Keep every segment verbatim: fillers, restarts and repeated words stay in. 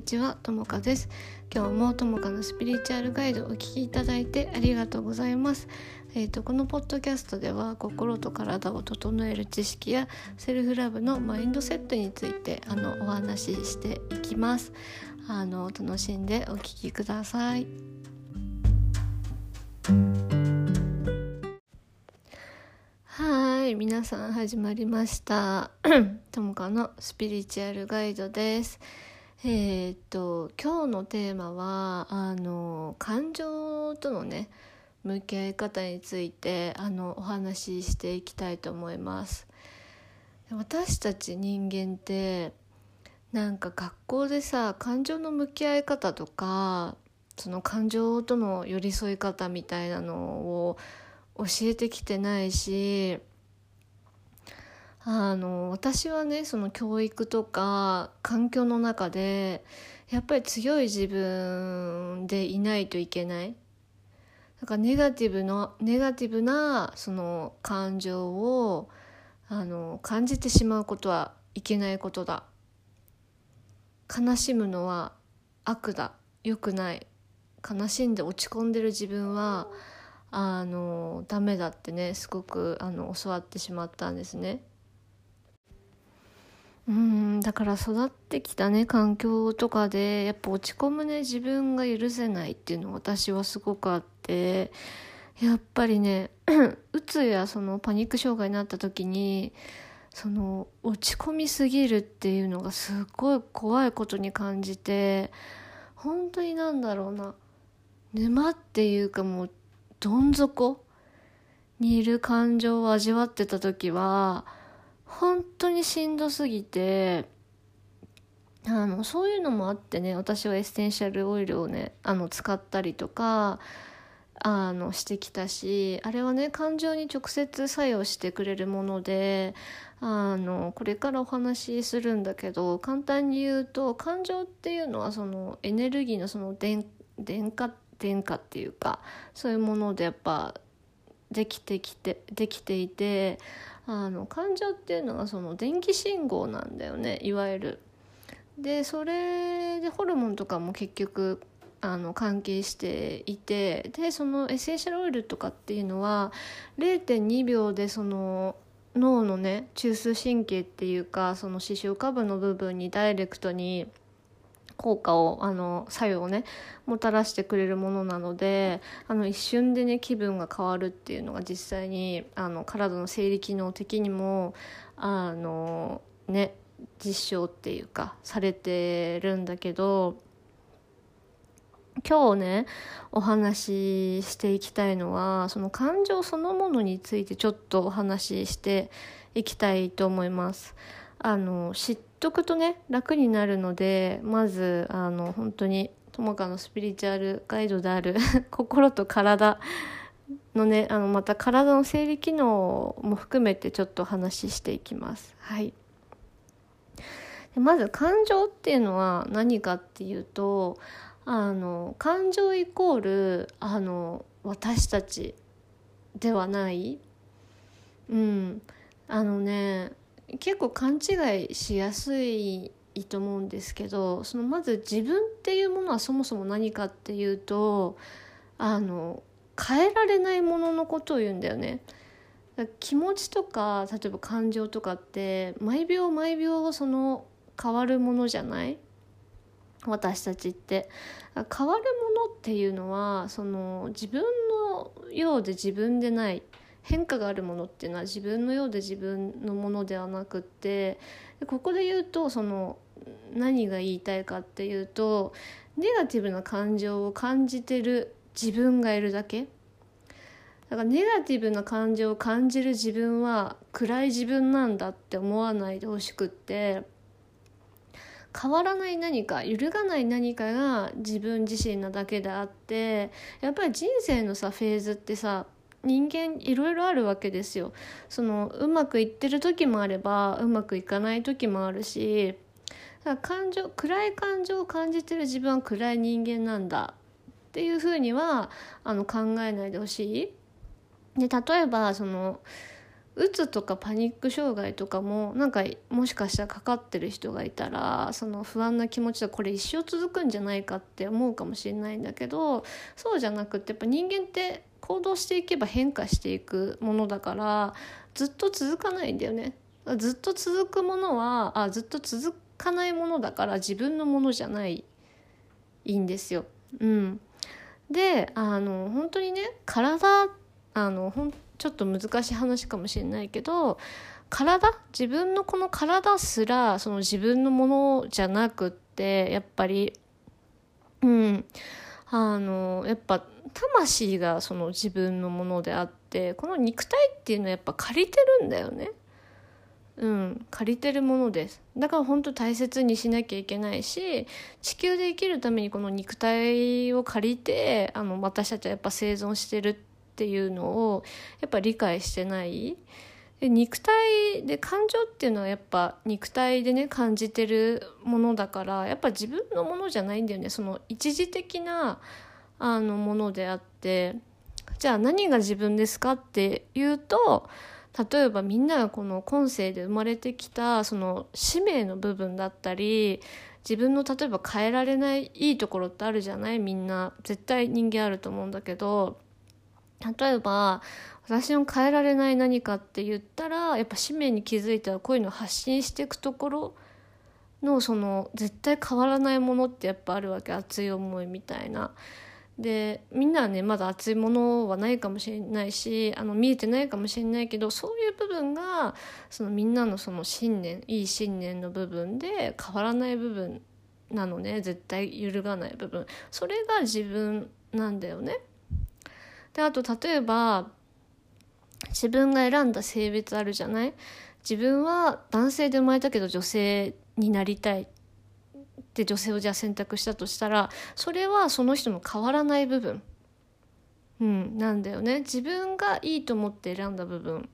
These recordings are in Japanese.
にちは、ともかです。今日もともかのスピリチュアルガイドをお聞きいただいてありがとうございます。えーと、このポッドキャストでは心と体を整える知識やセルフラブのマインドセットについてあのお話ししていきます。あの楽しんでお聞きください。皆さん始まりましたともかのスピリチュアルガイドです。えー、っと今日のテーマはあの感情とのね向き合い方についてあのお話ししていきたいと思います。私たち人間ってなんか学校でさ感情の向き合い方とかその感情との寄り添い方みたいなのを教えてきてないしあの私はねその教育とか環境の中でやっぱり強い自分でいないといけないなんかネガティブのネガティブなその感情をあの感じてしまうことはいけないことだ悲しむのは悪だ良くない悲しんで落ち込んでる自分はあのダメだってねすごくあの教わってしまったんですね。うんだから育ってきたね環境とかでやっぱ落ち込むね自分が許せないっていうの私はすごくあってやっぱりねうつやそのパニック障害になった時にその落ち込みすぎるっていうのがすごい怖いことに感じて本当になんだろうな沼っていうかもうどん底にいる感情を味わってた時は本当にしんどすぎてあのそういうのもあってね私はエッセンシャルオイルをねあの使ったりとかあのしてきたしあれはね感情に直接作用してくれるものであのこれからお話しするんだけど簡単に言うと感情っていうのはそのエネルギーのその電化電化っていうかそういうものでやっぱできてきてできていてあの感情っていうのがその電気信号なんだよねいわゆるでそれでホルモンとかも結局あの関係していてでそのエッセンシャルオイルとかっていうのは れいてんにびょうでその脳のね中枢神経っていうかその視床下部の部分にダイレクトに効果をあの作用をねもたらしてくれるものなのであの一瞬でね気分が変わるっていうのが実際にあの体の生理機能的にもあのね実証っていうかされてるんだけど今日ねお話ししていきたいのはその感情そのものについてちょっとお話ししていきたいと思います。あの知って知っとくとね楽になるのでまずあの本当にともかのスピリチュアルガイドである心と体のねあのまた体の生理機能も含めてちょっと話していきます。はい、でまず感情っていうのは何かっていうとあの感情イコールあの私たちではない、うん、あのね結構勘違いしやすいと思うんですけどそのまず自分っていうものはそもそも何かっていうとあの変えられないもののことを言うんだよね。だから気持ちとか例えば感情とかって毎秒毎秒その変わるものじゃない私たちって変わるものっていうのはその自分のようで自分でない変化があるものっていうのは自分のようで自分のものではなくってここで言うとその何が言いたいかっていうとネガティブな感情を感じてる自分がいるだけだからネガティブな感情を感じる自分は暗い自分なんだって思わないでほしくって変わらない何か揺るがない何かが自分自身なだけであってやっぱり人生のさフェーズってさ人間いろいろあるわけですよ。そのうまくいってる時もあればうまくいかない時もあるしだから感情暗い感情を感じてる自分は暗い人間なんだっていうふうにはあの考えないでほしい。で例えばそのうつとかパニック障害とかもなんかもしかしたらかかってる人がいたら、その不安な気持ちでこれ一生続くんじゃないかって思うかもしれないんだけど、そうじゃなくてやっぱ人間って行動していけば変化していくものだからずっと続かないんだよね。ずっと続くものはあずっと続かないものだから自分のものじゃないいいんですよ。うん、であの本当にね体あのほんちょっと難しい話かもしれないけど、体自分のこの体すらその自分のものじゃなくってやっぱり、うん、あのやっぱ魂がその自分のものであって、この肉体っていうのはやっぱ借りてるんだよね。うん、借りてるものです。だから本当大切にしなきゃいけないし、地球で生きるためにこの肉体を借りてあの私たちはやっぱ生存してるっていうのをやっぱ理解してない。で肉体で感情っていうのはやっぱ肉体でね感じてるものだからやっぱ自分のものじゃないんだよね。その一時的なあのものであって、じゃあ何が自分ですかっていうと、例えばみんながこの今世で生まれてきたその使命の部分だったり、自分の例えば変えられないいいところってあるじゃない、みんな絶対人間あると思うんだけど、例えば私の変えられない何かって言ったらやっぱ使命に気づいたらこういうのを発信していくところのその絶対変わらないものってやっぱあるわけ、熱い思いみたいな。でみんなはねまだ熱いものはないかもしれないし、あの見えてないかもしれないけど、そういう部分がそのみんなのその信念、いい信念の部分で変わらない部分なのね、絶対揺るがない部分、それが自分なんだよね。であと例えば自分が選んだ性別あるじゃない、自分は男性で生まれたけど女性になりたいで女性をじゃあ選択したとしたら、それはその人の変わらない部分、うん、なんだよね。自分がいいと思って選んだ部分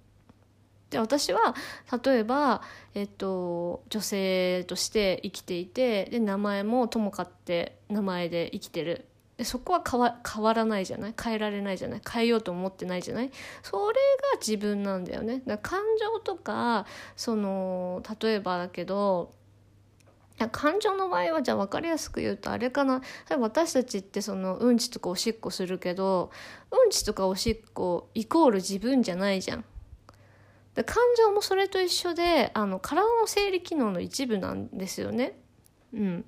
で、私は例えば、えっと、女性として生きていて、で名前もともかって名前で生きてる。でそこは変わ、変わらないじゃない、変えられないじゃない、変えようと思ってないじゃない、それが自分なんだよね。だから感情とかその例えばだけど、感情の場合はじゃあ分かりやすく言うとあれかな、私たちってそのうんちとかおしっこするけど、うんちとかおしっこイコール自分じゃないじゃん。で感情もそれと一緒であの体の生理機能の一部なんですよね。うん、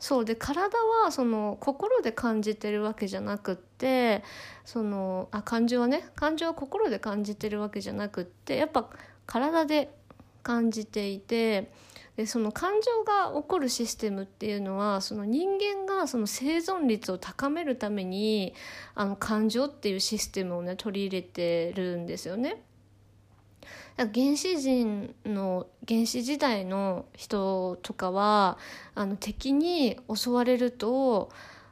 そうで体はその心で感じてるわけじゃなくって、そのあ感情はね感情は心で感じてるわけじゃなくって、やっぱ体で感じていて、でその感情が起こるシステムっていうのはその人間がその生存率を高めるためにあの感情っていうシステムをね取り入れてるんですよね。だから原始人の原始時代の人とかはあの敵に襲われると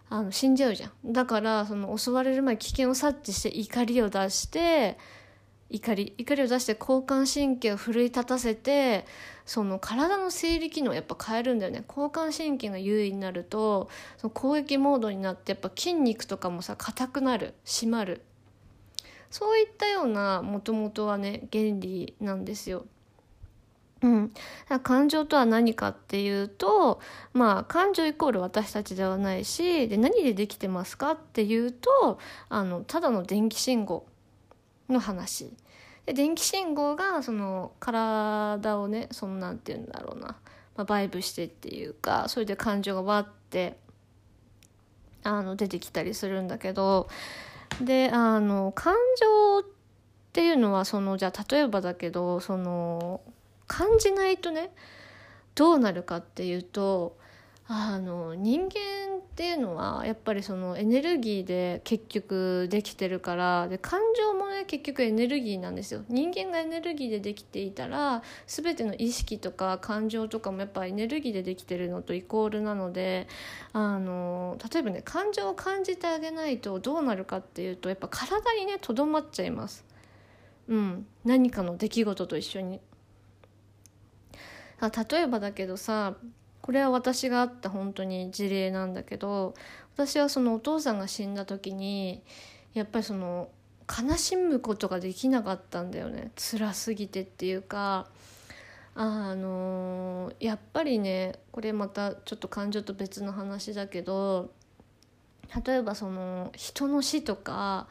あの死んじゃうじゃん。だからその襲われる前危険を察知して怒りを出して怒り、怒りを出して交感神経を奮い立たせてその体の生理機能をやっぱ変えるんだよね。交感神経が優位になるとその攻撃モードになって、やっぱ筋肉とかもさ硬くなる、締まる、そういったようなもともとはね原理なんですよ。うん、感情とは何かっていうと、まあ感情イコール私たちではないし、で何でできてますかっていうとあのただの電気信号の話で、電気信号がその体をねそのなんていうんだろうな、まあ、バイブしてっていうか、それで感情がわってあの出てきたりするんだけど、であの感情っていうのはそのじゃあ例えばだけどその感じないとねどうなるかっていうと、あの人間っていうのはやっぱりそのエネルギーで結局できてるから、で感情もね結局エネルギーなんですよ。人間がエネルギーでできていたら全ての意識とか感情とかもやっぱエネルギーでできてるのとイコールなので、あの例えばね感情を感じてあげないとどうなるかっていうと、やっぱ体にねとどまっちゃいます。うん、何かの出来事と一緒に。あ例えばだけどさ、これは私があった本当に事例なんだけど、私はそのお父さんが死んだ時にやっぱりその悲しむことができなかったんだよね、辛すぎてっていうか、あのやっぱりね、これまたちょっと感情と別の話だけど、例えばその人の死とか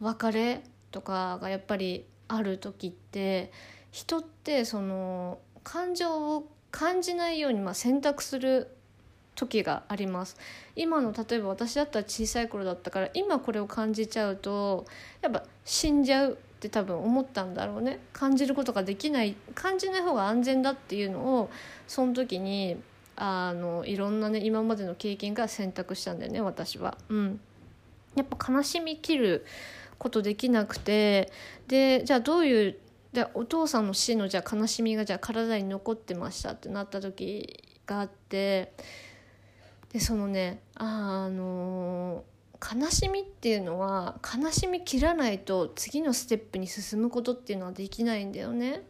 別れとかがやっぱりある時って、人ってその感情を感じないようにまあ選択する時があります。今の例えば私だったら小さい頃だったから、今これを感じちゃうとやっぱ死んじゃうって多分思ったんだろうね。感じることができない、感じない方が安全だっていうのをその時にあのいろんなね今までの経験から選択したんだよね私は、うん、やっぱ悲しみきることできなくて、でじゃあどういうでお父さんの死のじゃあ悲しみがじゃあ体に残ってましたってなった時があって、でそのねあの悲しみっていうのは悲しみ切らないと次のステップに進むことっていうのはできないんだよね。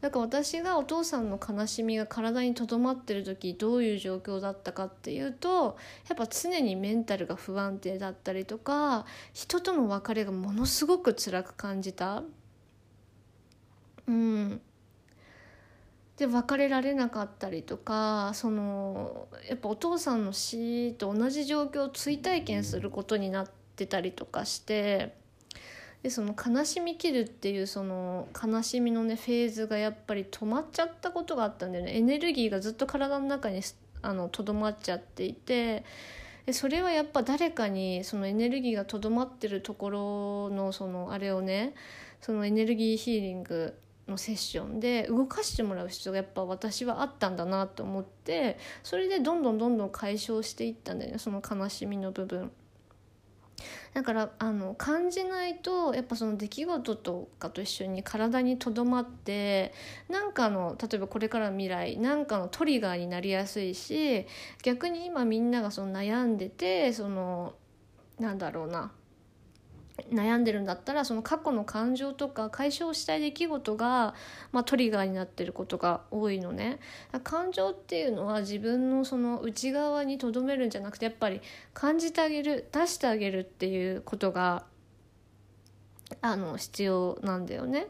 だから私がお父さんの悲しみが体にとどまってる時どういう状況だったかっていうと、やっぱ常にメンタルが不安定だったりとか、人との別れがものすごく辛く感じた、うん、で別れられなかったりとか、そのやっぱお父さんの死と同じ状況を追体験することになってたりとかして、でその悲しみ切るっていうその悲しみのねフェーズがやっぱり止まっちゃったことがあったんだよね。エネルギーがずっと体の中にあのとどまっちゃっていて、でそれはやっぱ誰かにそのエネルギーがとどまってるところのそのあれをね、そのエネルギーヒーリングのセッションで動かしてもらう必要がやっぱ私はあったんだなと思って、それでどんどんどんどん解消していったんだよね、その悲しみの部分。だからあの感じないとやっぱその出来事とかと一緒に体にとどまって、なんかの例えばこれからの未来なんかのトリガーになりやすいし、逆に今みんながその悩んでて、そのなんだろうな悩んでるんだったら、その過去の感情とか解消したい出来事が、まあ、トリガーになってることが多いのね。感情っていうのは自分のその内側に留めるんじゃなくて、やっぱり感じてあげる、出してあげるっていうことがあの必要なんだよね、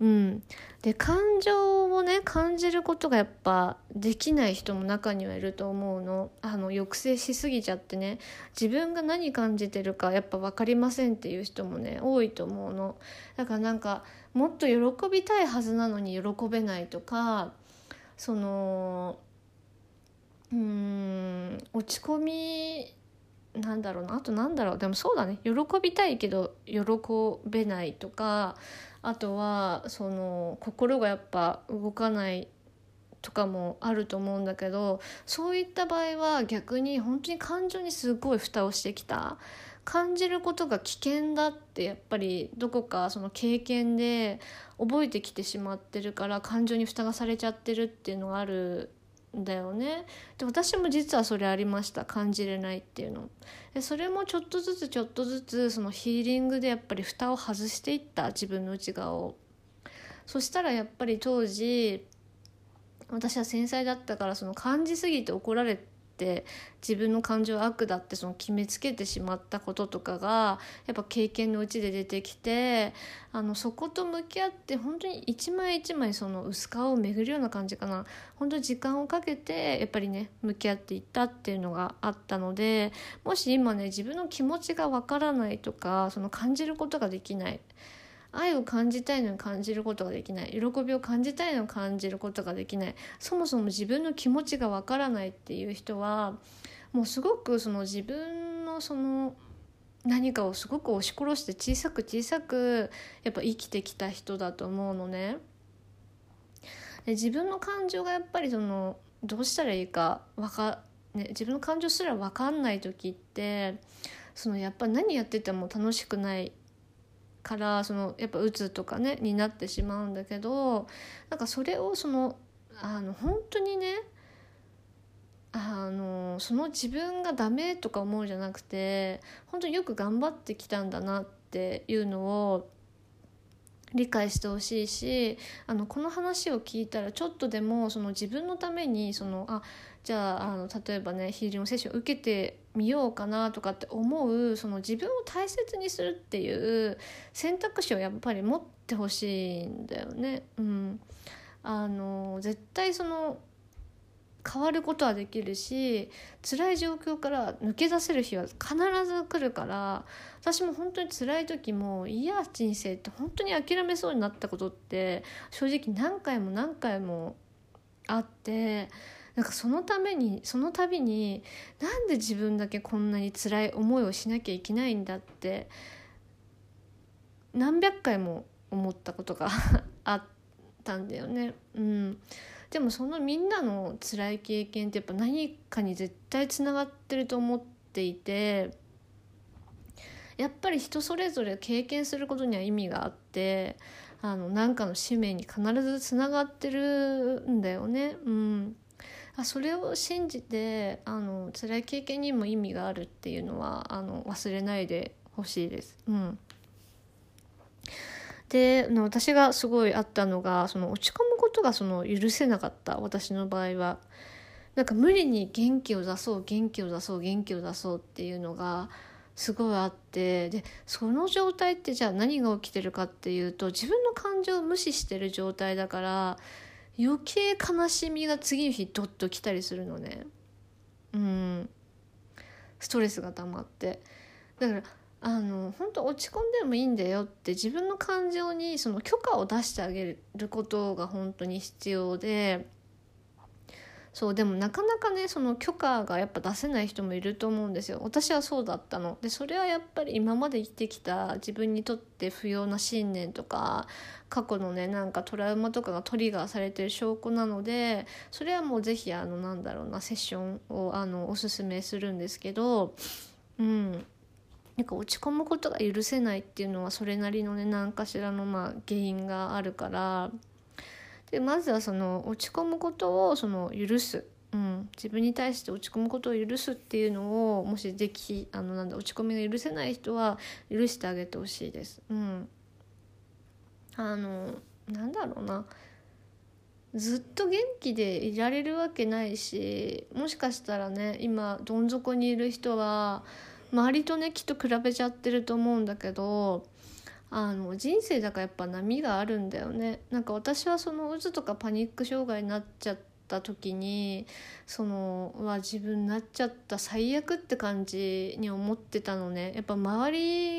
うん、で感情をね感じることがやっぱできない人も中にはいると思うの。あの抑制しすぎちゃってね、自分が何感じてるかやっぱ分かりませんっていう人もね多いと思うの。だからなんかもっと喜びたいはずなのに喜べないとか、そのうーん落ち込みなんだろうな、あとなんだろう、でもそうだね、喜びたいけど喜べないとか、あとはその心がやっぱ動かないとかもあると思うんだけど、そういった場合は逆に本当に感情にすごい蓋をしてきた、感じることが危険だってやっぱりどこかその経験で覚えてきてしまってるから、感情に蓋がされちゃってるっていうのがあるだよね。で私も実はそれありました、感じれないっていうの。でそれもちょっとずつちょっとずつそのヒーリングでやっぱり蓋を外していった、自分の内側を。そしたらやっぱり当時私は繊細だったから、その感じすぎて怒られて自分の感情は悪だってその決めつけてしまったこととかがやっぱ経験のうちで出てきて、あのそこと向き合って本当に一枚一枚その薄皮を巡るような感じかな、本当に時間をかけてやっぱりね向き合っていったっていうのがあったので、もし今ね自分の気持ちがわからないとか、その感じることができない、愛を感じたいのに感じることができない、喜びを感じたいのに感じることができない、そもそも自分の気持ちがわからないっていう人はもうすごくその自分のその何かをすごく押し殺して小さく小さくやっぱ生きてきた人だと思うのね。で自分の感情がやっぱりそのどうしたらいいかわか、ね、自分の感情すらわかんない時ってそのやっぱ何やってても楽しくないからそのやっぱうつとかねになってしまうんだけど、なんかそれをそのあの本当にねあのその自分がダメとか思うじゃなくて、本当によく頑張ってきたんだなっていうのを理解してほしいし、あのこの話を聞いたらちょっとでもその自分のためにそのあじゃあ、あの例えばねヒーリングセッション受けて見ようかなとかって思う、その自分を大切にするっていう選択肢をやっぱり持ってほしいんだよね、うん、あの絶対その変わることはできるし、辛い状況から抜け出せる日は必ず来るから、私も本当に辛い時も、いや人生って本当に諦めそうになったことって正直何回も何回もあって、なんかそのためにその度になんで自分だけこんなに辛い思いをしなきゃいけないんだって何百回も思ったことがあったんだよね、うん、でもそのみんなの辛い経験ってやっぱ何かに絶対つながってると思っていて、やっぱり人それぞれ経験することには意味があって、あの何かの使命に必ずつながってるんだよね、うん、あそれを信じて、あの辛い経験にも意味があるっていうのはあの忘れないでほしいです、うん、で私がすごいあったのが、その落ち込むことがその許せなかった。私の場合はなんか無理に元気を出そう元気を出そう元気を出そうっていうのがすごいあって、でその状態ってじゃあ何が起きてるかっていうと、自分の感情を無視してる状態だから余計悲しみが次の日ドッと来たりするのね、うん、ストレスが溜まって、だからあの本当落ち込んでもいいんだよって自分の感情にその許可を出してあげることが本当に必要で、そうでもなかなかね、その許可がやっぱ出せない人もいると思うんですよ。私はそうだったので、それはやっぱり今まで生きてきた自分にとって不要な信念とか過去のねなんかトラウマとかがトリガーされてる証拠なので、それはもうぜひあのなんだろうなセッションをあのおすすめするんですけど、うん、なんか落ち込むことが許せないっていうのはそれなりのね何かしらのまあ原因があるから、でまずはその落ち込むことをその許す、うん、自分に対して落ち込むことを許すっていうのを、もしできあのなんだ落ち込みが許せない人は許してあげてほしいです、うん、あのなんだろうなずっと元気でいられるわけないし、もしかしたらね今どん底にいる人は周りとねきっと比べちゃってると思うんだけど、あの人生だからやっぱ波があるんだよね。なんか私はその鬱とかパニック障害になっちゃった時に、そのうわ自分になっちゃった最悪って感じに思ってたのね。やっぱ周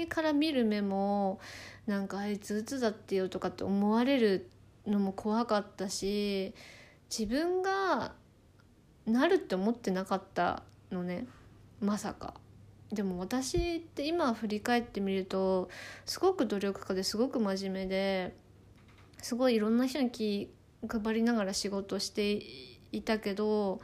りから見る目もなんかあいつ鬱だってよとかって思われるのも怖かったし、自分がなるって思ってなかったのね、まさか。でも私って今振り返ってみるとすごく努力家ですごく真面目で、すごいいろんな人に気配りながら仕事していたけど、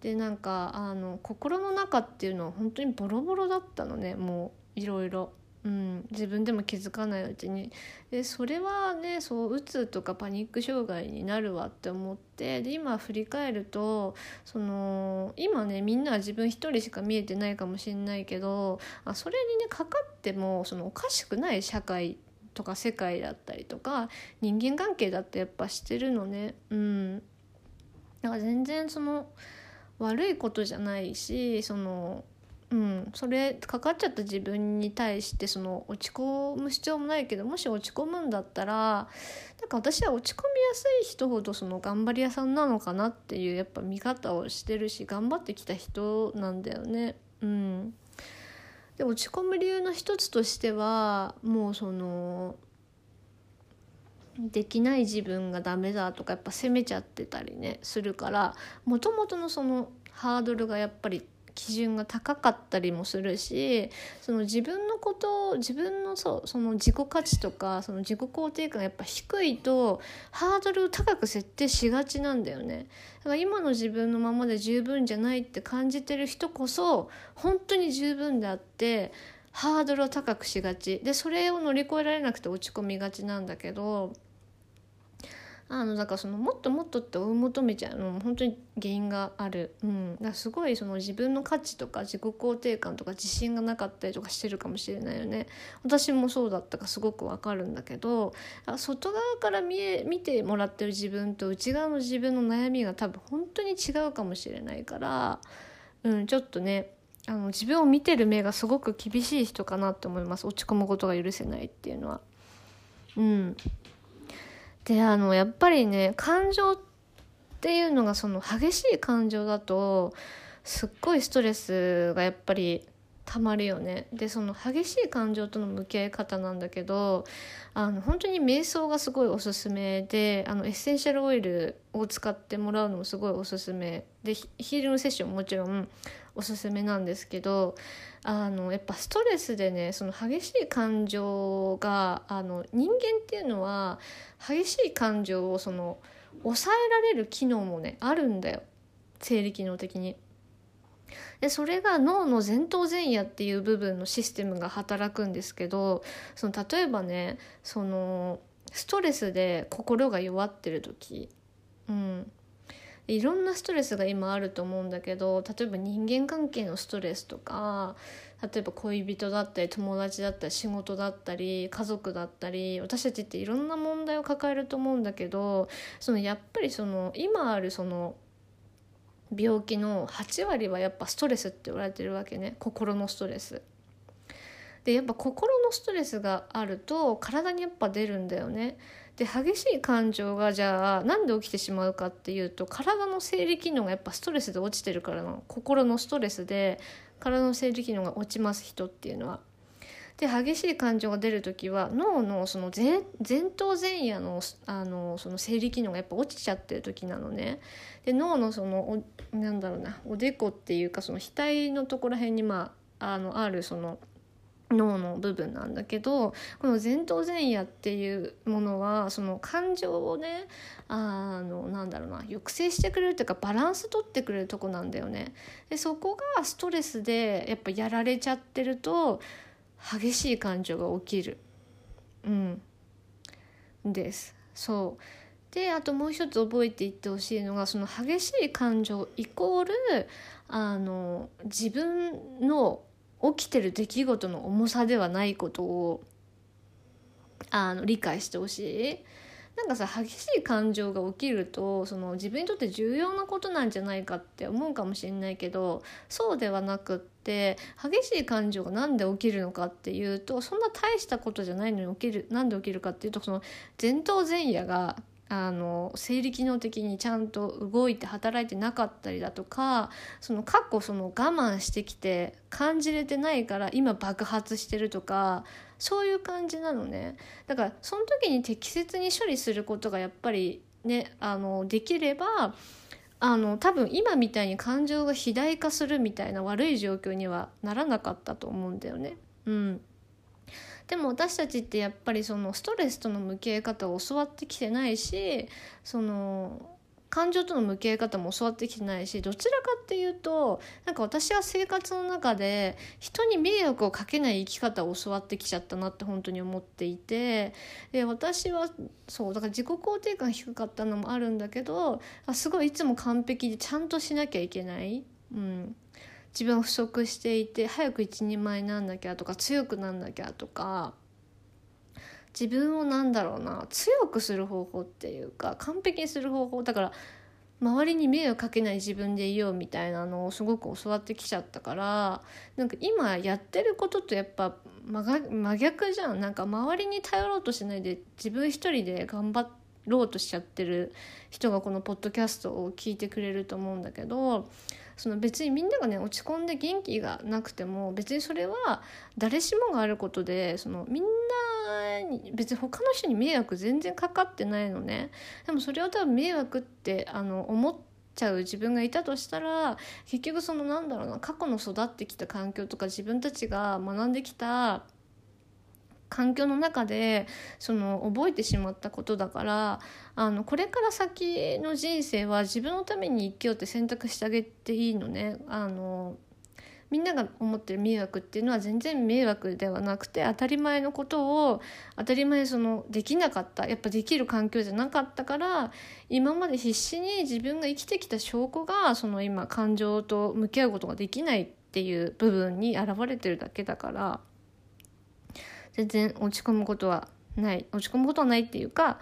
でなんかあの心の中っていうのは本当にボロボロだったのね、もういろいろ、うん、自分でも気づかないうちに。でそれはねそう鬱とかパニック障害になるわって思って、で今振り返るとその今ねみんなは自分一人しか見えてないかもしれないけど、あそれにねかかってもそのおかしくない社会とか世界だったりとか人間関係だってやっぱしてるのね、うん、だから全然その悪いことじゃないし、そのうん、それかかっちゃった自分に対してその落ち込む必要もないけど、もし落ち込むんだったらなんか私は落ち込みやすい人ほどその頑張り屋さんなのかなっていうやっぱ見方をしてるし、頑張ってきた人なんだよね、うん、で落ち込む理由の一つとしてはもうそのできない自分がダメだとかやっぱ責めちゃってたりねするから、もともとのそのハードルがやっぱり基準が高かったりもするし、その自分のことを自分のそうその自己価値とかその自己肯定感がやっぱ低いとハードルを高く設定しがちなんだよね。だから今の自分のままで十分じゃないって感じてる人こそ本当に十分であってハードルを高くしがちで、それを乗り越えられなくて落ち込みがちなんだけど、あのだからそのもっともっとって追い求めちゃうのも本当に原因がある、うん、だからすごいその自分の価値とか自己肯定感とか自信がなかったりとかしてるかもしれないよね。私もそうだったからすごくわかるんだけど、外側から見え見てもらってる自分と内側の自分の悩みが多分本当に違うかもしれないから、うん、ちょっとねあの自分を見てる目がすごく厳しい人かなって思います。落ち込むことが許せないっていうのは。うん、であのやっぱりね、感情っていうのがその激しい感情だとすっごいストレスがやっぱりたまるよね。でその激しい感情との向き合い方なんだけど、あの本当に瞑想がすごいおすすめで、あのエッセンシャルオイルを使ってもらうのもすごいおすすめで、ヒーリングセッションももちろんおすすめなんですけど、あのやっぱストレスでね、その激しい感情があの人間っていうのは激しい感情をその抑えられる機能もねあるんだよ、生理機能的に。でそれが脳の前頭前野っていう部分のシステムが働くんですけど、その例えばね、そのストレスで心が弱ってる時、うん、いろんなストレスが今あると思うんだけど、例えば人間関係のストレスとか、例えば恋人だったり友達だったり仕事だったり家族だったり、私たちっていろんな問題を抱えると思うんだけど、そのやっぱりその今あるその病気のはちわりはやっぱストレスって言われてるわけね、心のストレスで。やっぱ心のストレスがあると体にやっぱ出るんだよね。で激しい感情がじゃあなんで起きてしまうかっていうと、体の生理機能がやっぱストレスで落ちてるからなの。心のストレスで体の生理機能が落ちます、人っていうのは。で激しい感情が出るときは脳のその 前, 前頭前野 の, あ の, その生理機能がやっぱ落ちちゃってるときなのね。で脳のその お, なんだろうなおでこっていうかその額のところらへんに、まあ、あ, のあるその脳の部分なんだけど、この前頭前野っていうものはその感情をね、あのなんだろうな抑制してくれるというかバランス取ってくれるとこなんだよね。でそこがストレスでやっぱやられちゃってると激しい感情が起きる、うん、です。そう。で、あともう一つ覚えていってほしいのが、その激しい感情イコールあの自分の起きてる出来事の重さではないことをあの理解してほしい。なんかさ、激しい感情が起きるとその自分にとって重要なことなんじゃないかって思うかもしれないけど、そうではなくって、激しい感情がなんで起きるのかっていうと、そんな大したことじゃないのに起きる、なんで起きるかっていうと、その前頭前野があの生理機能的にちゃんと動いて働いてなかったりだとか、その過去その我慢してきて感じれてないから今爆発してるとか、そういう感じなのね。だからその時に適切に処理することがやっぱりね、あのできれば、あの多分今みたいに感情が肥大化するみたいな悪い状況にはならなかったと思うんだよね。うんでも私たちってやっぱりそのストレスとの向き合い方を教わってきてないし、その感情との向き合い方も教わってきてないし、どちらかっていうとなんか私は生活の中で人に迷惑をかけない生き方を教わってきちゃったなって本当に思っていて、で私はそうだから自己肯定感低かったのもあるんだけど、あすごいいつも完璧でちゃんとしなきゃいけない、うん自分は不足していて早く一人前なんなきゃとか強くなんなきゃとか、自分をなんだろうな強くする方法っていうか完璧にする方法だから、周りに迷惑かけない自分でいようみたいなのをすごく教わってきちゃったから、なんか今やってることとやっぱ真逆じゃん。なんか周りに頼ろうとしないで自分一人で頑張ろうとしちゃってる人がこのポッドキャストを聞いてくれると思うんだけど、その別にみんながね落ち込んで元気がなくても別にそれは誰しもがあることで、そのみんなに別に他の人に迷惑全然かかってないのね。でもそれを多分迷惑ってあの思っちゃう自分がいたとしたら、結局そのなんだろうな過去の育ってきた環境とか自分たちが学んできた環境の中でその覚えてしまったことだから、あのこれから先の人生は自分のために生きようって選択してあげていいのね。あのみんなが思ってる迷惑っていうのは全然迷惑ではなくて、当たり前のことを当たり前そのできなかった、やっぱできる環境じゃなかったから、今まで必死に自分が生きてきた証拠がその今感情と向き合うことができないっていう部分に現れてるだけだから、全然落ち込むことはない落ち込むことはないっていうか、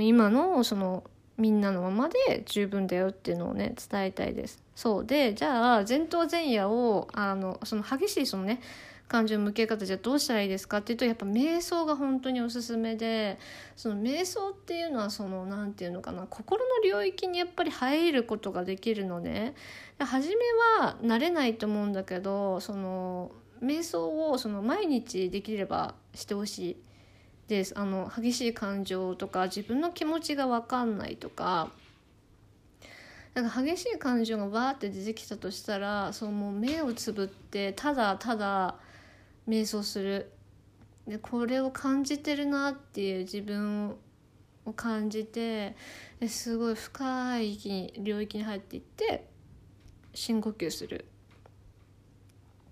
今のそのみんなのままで十分だよっていうのをね伝えたいです。そうで、じゃあ前頭前野をあのその激しいそのね感情の向け方、じゃあどうしたらいいですかっていうと、やっぱ瞑想が本当におすすめで、その瞑想っていうのはそのなんていうのかな、心の領域にやっぱり入ることができるのね。初めは慣れないと思うんだけど、その瞑想をその毎日できればしてほしいです。あの激しい感情とか自分の気持ちが分かんないとか、なんか激しい感情がわーって出てきたとしたら、そうもう目をつぶってただただ瞑想する。でこれを感じてるなっていう自分を感じて、ですごい深い域に領域に入っていって深呼吸する。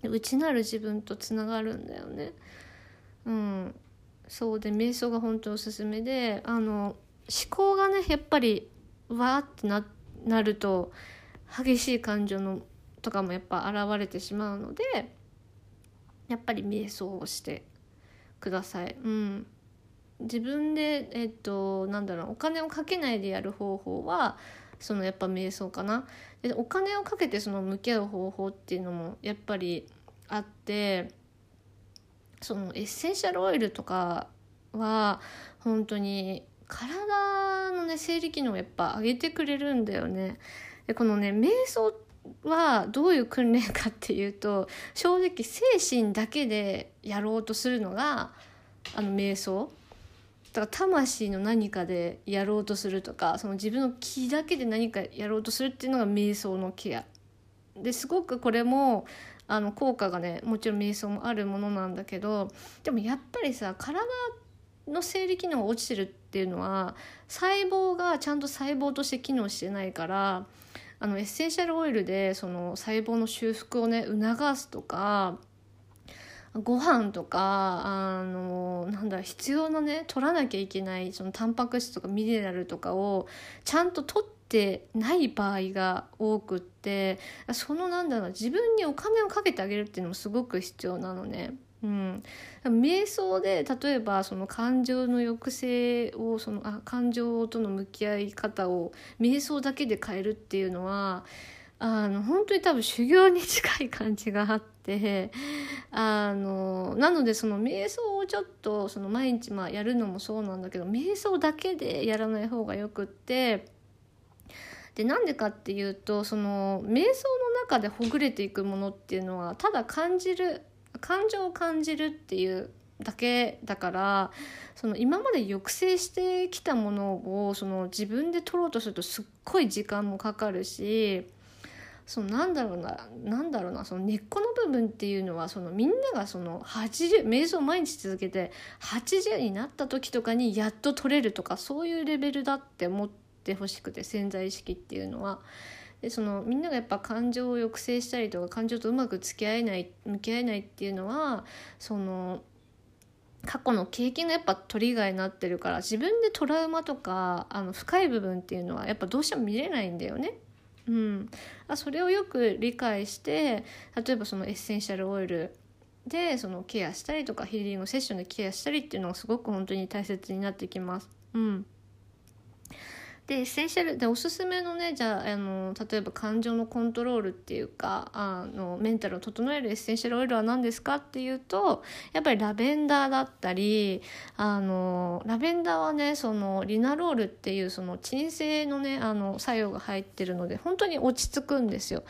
で内なる自分とつながるんだよね。うん、そうで瞑想が本当おすすめで、あの思考がねやっぱりわーってななると激しい感情のとかもやっぱ現れてしまうので、やっぱり瞑想をしてください。うん、自分でえっとなんだろう、お金をかけないでやる方法はそのやっぱ瞑想かな。でお金をかけてその向き合う方法っていうのもやっぱりあって、そのエッセンシャルオイルとかは本当に体のね生理機能をやっぱ上げてくれるんだよね。でこのね瞑想はどういう訓練かっていうと、正直精神だけでやろうとするのがあの瞑想だから、魂の何かでやろうとするとか、その自分の気だけで何かやろうとするっていうのが瞑想のケアですごくこれもあの効果がね、もちろん瞑想もあるものなんだけど、でもやっぱりさ体の生理機能が落ちてるっていうのは細胞がちゃんと細胞として機能してないから、あのエッセンシャルオイルでその細胞の修復をね促すとか、ご飯とかあのなんだ必要なね取らなきゃいけないそのタンパク質とかミネラルとかをちゃんと取ってない場合が多くって、そのなんだろう自分にお金をかけてあげるっていうのもすごく必要なのね。うん、瞑想で例えばその感情の抑制をそのあ感情との向き合い方を瞑想だけで変えるっていうのはあの本当に多分修行に近い感じがあって、あのなのでその瞑想をちょっとその毎日まあやるのもそうなんだけど、瞑想だけでやらない方がよくって、でなんでかっていうと、その瞑想の中でほぐれていくものっていうのはただ感じる感情を感じるっていうだけだから、その今まで抑制してきたものをその自分で取ろうとするとすっごい時間もかかるし、そのなんだろうななんだろうなその根っこの部分っていうのは、そのみんながそのはちじゅう瞑想毎日続けてはちじゅうになった時とかにやっと取れるとか、そういうレベルだって思ってほしくて、潜在意識っていうのは。でそのみんながやっぱ感情を抑制したりとか、感情とうまく付き合えない向き合えないっていうのは、その過去の経験がやっぱトリガーになってるから、自分でトラウマとかあの深い部分っていうのはやっぱどうしても見れないんだよね。うん、あそれをよく理解して、例えばそのエッセンシャルオイルでそのケアしたりとか、ヒーリングセッションでケアしたりっていうのがすごく本当に大切になってきます。うんでエッセンシャルでおすすめのね、じゃあ、あの例えば感情のコントロールっていうか、あのメンタルを整えるエッセンシャルオイルは何ですかっていうと、やっぱりラベンダーだったり、あのラベンダーはねそのリナロールっていうその鎮静のねあの作用が入ってるので本当に落ち着くんですよ。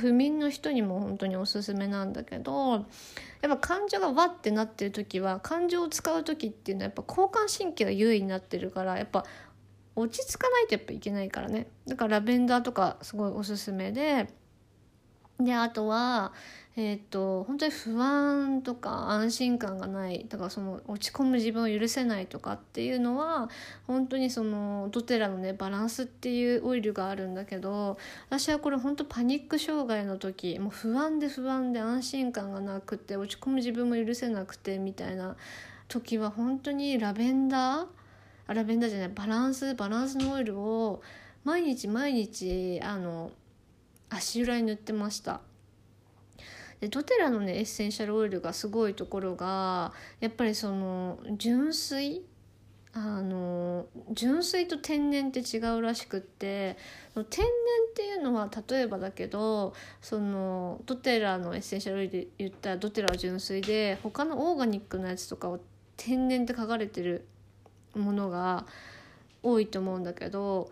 不眠の人にも本当におすすめなんだけど、やっぱ感情がわってなってる時は、感情を使う時っていうのはやっぱ交感神経が優位になってるから、やっぱ落ち着かないとやっぱいけないからね。だからラベンダーとかすごいおすすめで、であとはえっと本当に不安とか安心感がない、だからその落ち込む自分を許せないとかっていうのは本当にそのドテラのねバランスっていうオイルがあるんだけど、私はこれ本当パニック障害の時、もう不安で不安で安心感がなくて落ち込む自分も許せなくてみたいな時は、本当にラベンダーラベンダーじゃないバランスバランスのオイルを毎日毎日あの足裏に塗ってました。でドテラのねエッセンシャルオイルがすごいところが、やっぱりその純水あの純粋と天然って違うらしくって、天然っていうのは例えばだけど、そのドテラのエッセンシャルオイルで言ったらドテラは純粋で、他のオーガニックのやつとかを天然って書かれてるものが多いと思うんだけど、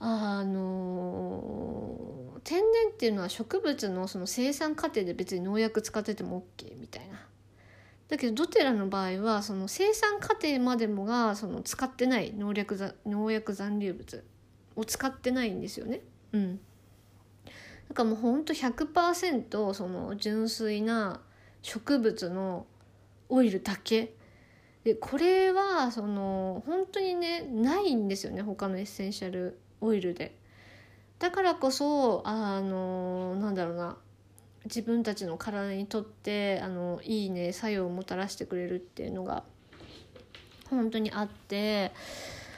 あの天然っていうのは植物のその生産過程で別に農薬使ってても OK みたいな。だけどドテラの場合はその生産過程までもがその使ってない農薬、農薬残留物を使ってないんですよね。うん。だからもうほんと ひゃくパーセント その純粋な植物のオイルだけで、これはその本当にねないんですよね、他のエッセンシャルオイルで。だからこそあのなんだろうな。自分たちの体にとってあのいいね作用をもたらしてくれるっていうのが本当にあって、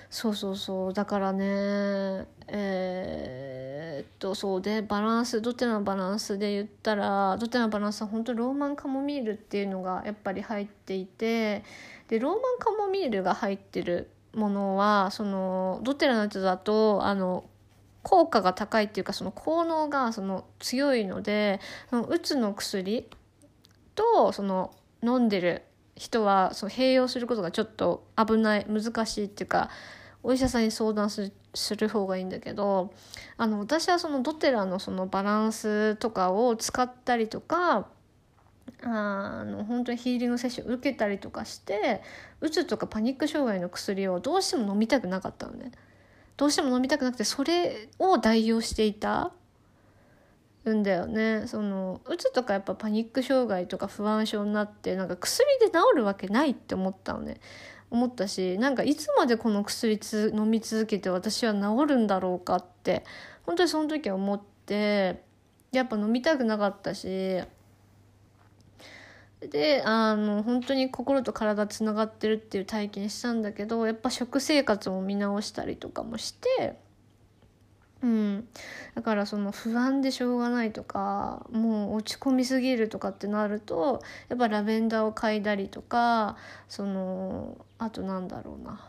そうそうそうだからねえー、っとそうでバランスドテラのバランスで言ったら、ドテラのバランスは本当ローマンカモミールっていうのがやっぱり入っていて、でローマンカモミールが入ってるものはそのドテラのやつだとあの効果が高いっていうか、その効能がその強いので、そのうつの薬とその飲んでる人はその併用することがちょっと危ない難しいっていうか、お医者さんに相談する、する方がいいんだけど、あの私はそのドテラのそのバランスとかを使ったりとか、あの本当にヒーリングセッションを受けたりとかして、うつとかパニック障害の薬をどうしても飲みたくなかったのね。どうしても飲みたくなくて、それを代用していたんだよね。そのうつとかやっぱパニック障害とか不安症になって、なんか薬で治るわけないって思ったのね。思ったし、なんかいつまでこの薬つ飲み続けて私は治るんだろうかって本当にその時は思って、やっぱ飲みたくなかったし、であの本当に心と体つながってるっていう体験したんだけど、やっぱ食生活も見直したりとかもして、うん、だからその不安でしょうがないとか、もう落ち込みすぎるとかってなると、やっぱラベンダーを嗅いだりとか、そのあとなんだろうな、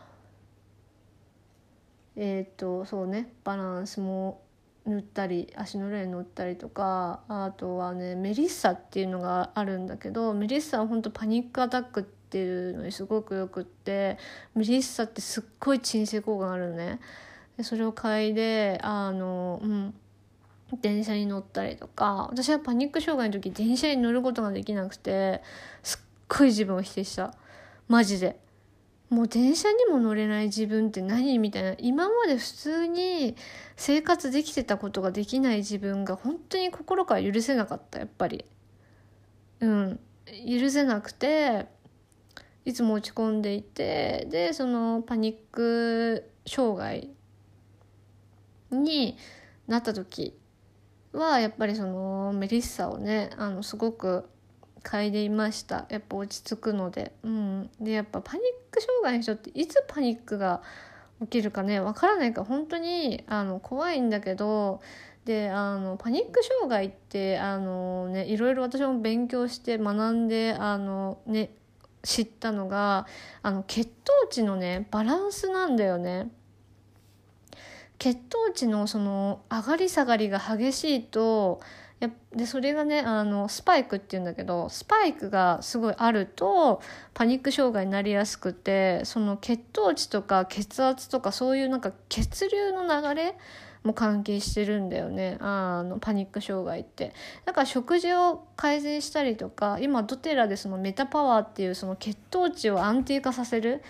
えっとそうねバランスも塗ったり足の裏に塗ったりとか、あとはねメリッサっていうのがあるんだけど、メリッサは本当パニックアタックっていうのにすごくよくって、メリッサってすっごい鎮静効果があるのね。でそれを嗅いであの、うん、電車に乗ったりとか、私はパニック障害の時電車に乗ることができなくて、すっごい自分を否定した、マジで。もう電車にも乗れない自分って何みたいな、今まで普通に生活できてたことができない自分が本当に心から許せなかった。やっぱりうん許せなくて、いつも落ち込んでいて、でそのパニック障害になった時はやっぱりそのメリッサをねあのすごく嗅いでいました。やっぱ落ち着くので、うん、でやっぱパニック障害の人っていつパニックが起きるかねわからないから、本当にあの怖いんだけど、であのパニック障害ってあの、ね、いろいろ私も勉強して学んであの、ね、知ったのがあの血糖値の、ね、バランスなんだよね。血糖値のその上がり下がりが激しいと、でそれがねあのスパイクっていうんだけど、スパイクがすごいあるとパニック障害になりやすくて、その血糖値とか血圧とかそういうなんか血流の流れも関係してるんだよね、あのパニック障害って。だから食事を改善したりとか、今ドテラでそのメタパワーっていうその血糖値を安定化させる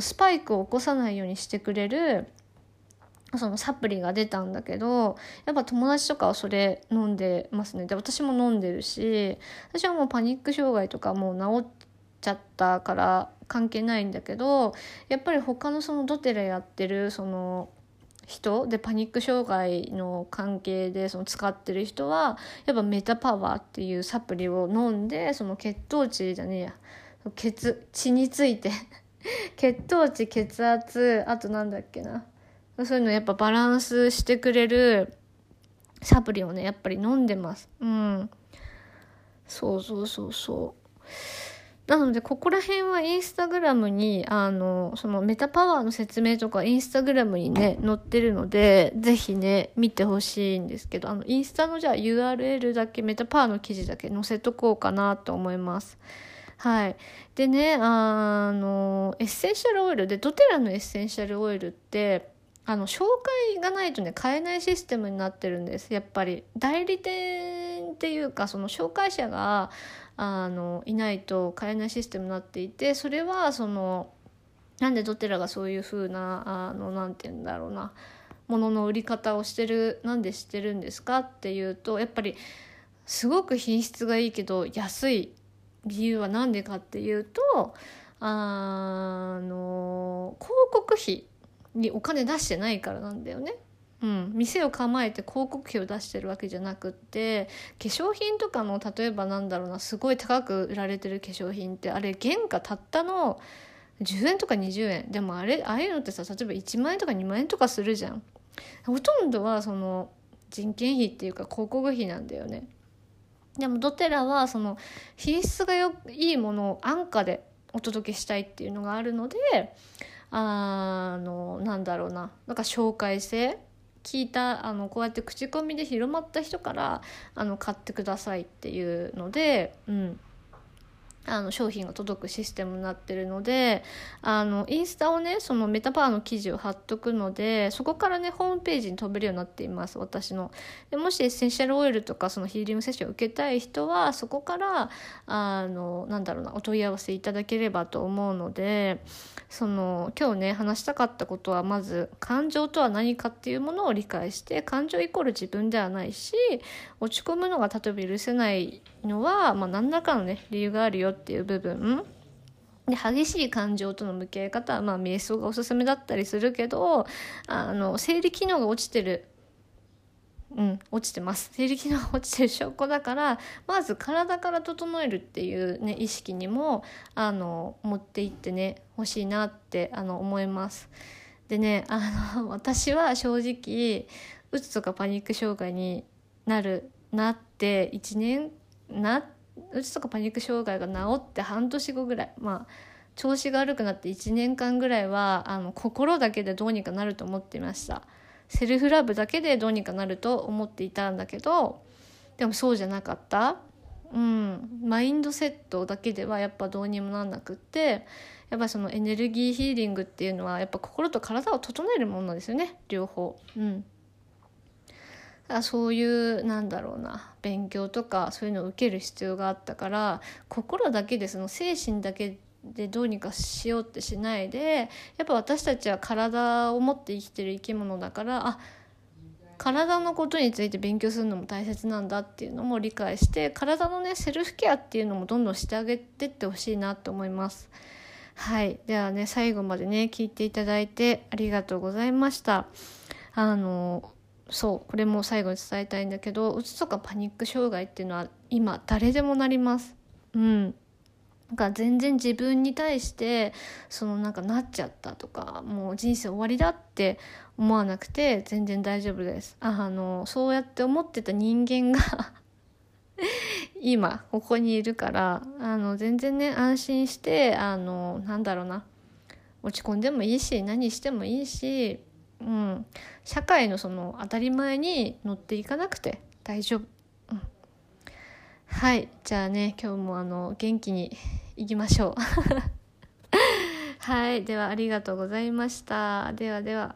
スパイクを起こさないようにしてくれるそのサプリが出たんだけど、やっぱ友達とかはそれ飲んでますね。で私も飲んでるし、私はもうパニック障害とかもう治っちゃったから関係ないんだけど、やっぱり他のそのドテラやってるその人でパニック障害の関係でその使ってる人はやっぱメタパワーっていうサプリを飲んで、その血糖値じゃねえや血血について血糖値血圧あとなんだっけな、そういうのやっぱバランスしてくれるサプリをねやっぱり飲んでます。うん、そうそうそうそう。なのでここら辺はインスタグラムにあのそのメタパワーの説明とかインスタグラムにね載ってるので、ぜひね見てほしいんですけど、あのインスタのじゃあ ユーアールエル だけメタパワーの記事だけ載せとこうかなと思います。はい、でねあのエッセンシャルオイルでドテラのエッセンシャルオイルってあの紹介がないとね買えないシステムになってるんです。やっぱり代理店っていうかその紹介者があのいないと買えないシステムになっていて、それはそのなんでドテラがそういう風なあのなんて言うんだろうなものの売り方をしてるなんでしてるんですかっていうと、やっぱりすごく品質がいいけど安い理由はなんでかっていうとあの広告費にお金出してないからなんだよね。うん、店を構えて広告費を出してるわけじゃなくって、化粧品とかの例えばなんだろうなすごい高く売られてる化粧品ってあれ原価たったのじゅうえんとかにじゅうえんでもあれああいうのってさ例えばいちまん円とかにまん円とかするじゃん。ほとんどはその人件費っていうか広告費なんだよね。でもドテラはその品質がよいいものを安価でお届けしたいっていうのがあるので、あのなんだろうななんか紹介性聞いたあのこうやって口コミで広まった人からあの買ってくださいっていうので、うん、あの商品が届くシステムになってるので、あのインスタをねそのメタパワーの記事を貼っとくのでそこからねホームページに飛べるようになっています私の。でもしエッセンシャルオイルとかそのヒーリングセッションを受けたい人はそこからあのなんだろうなお問い合わせいただければと思うので、その今日ね話したかったことはまず感情とは何かっていうものを理解して、感情イコール自分ではないし落ち込むのが例えば許せないのは、まあ、何らかのね理由があるよっていう部分で、激しい感情との向き合い方はまあ瞑想がおすすめだったりするけど、あの生理機能が落ちてるうん、落ちてます生理機能が落ちてる証拠だから、まず体から整えるっていう、ね、意識にもあの持っていってねほしいなってあの思います。でねあの私は正直うつとかパニック障害になるなっていちねんなうつとかパニック障害が治って半年後ぐらい、まあ調子が悪くなっていちねんかんぐらいはあの心だけでどうにかなると思っていました。セルフラブだけでどうにかなると思っていたんだけど、でもそうじゃなかった、うん、マインドセットだけではやっぱどうにもなんなくって、やっぱそのエネルギーヒーリングっていうのはやっぱ心と体を整えるものなんですよね両方、うん、だからそういうなんだろうな勉強とかそういうのを受ける必要があったから、心だけでその精神だけででどうにかしようってしないで、やっぱ私たちは体を持って生きてる生き物だから、あ体のことについて勉強するのも大切なんだっていうのも理解して、体のねセルフケアっていうのもどんどんしてあげてってほしいなと思います。はい、ではね最後までね聞いていただいてありがとうございました。あのそうこれも最後に伝えたいんだけど、うつとかパニック障害っていうのは今誰でもなります。うん。なんか全然自分に対してそのなんかなっちゃったとかもう人生終わりだって思わなくて全然大丈夫です。あのそうやって思ってた人間が今ここにいるから、あの全然ね安心してあのなんだろうな落ち込んでもいいし何してもいいし、うん、社会のその当たり前に乗っていかなくて大丈夫。はい、じゃあね今日もあの元気にいきましょうはい、ではありがとうございました。ではでは。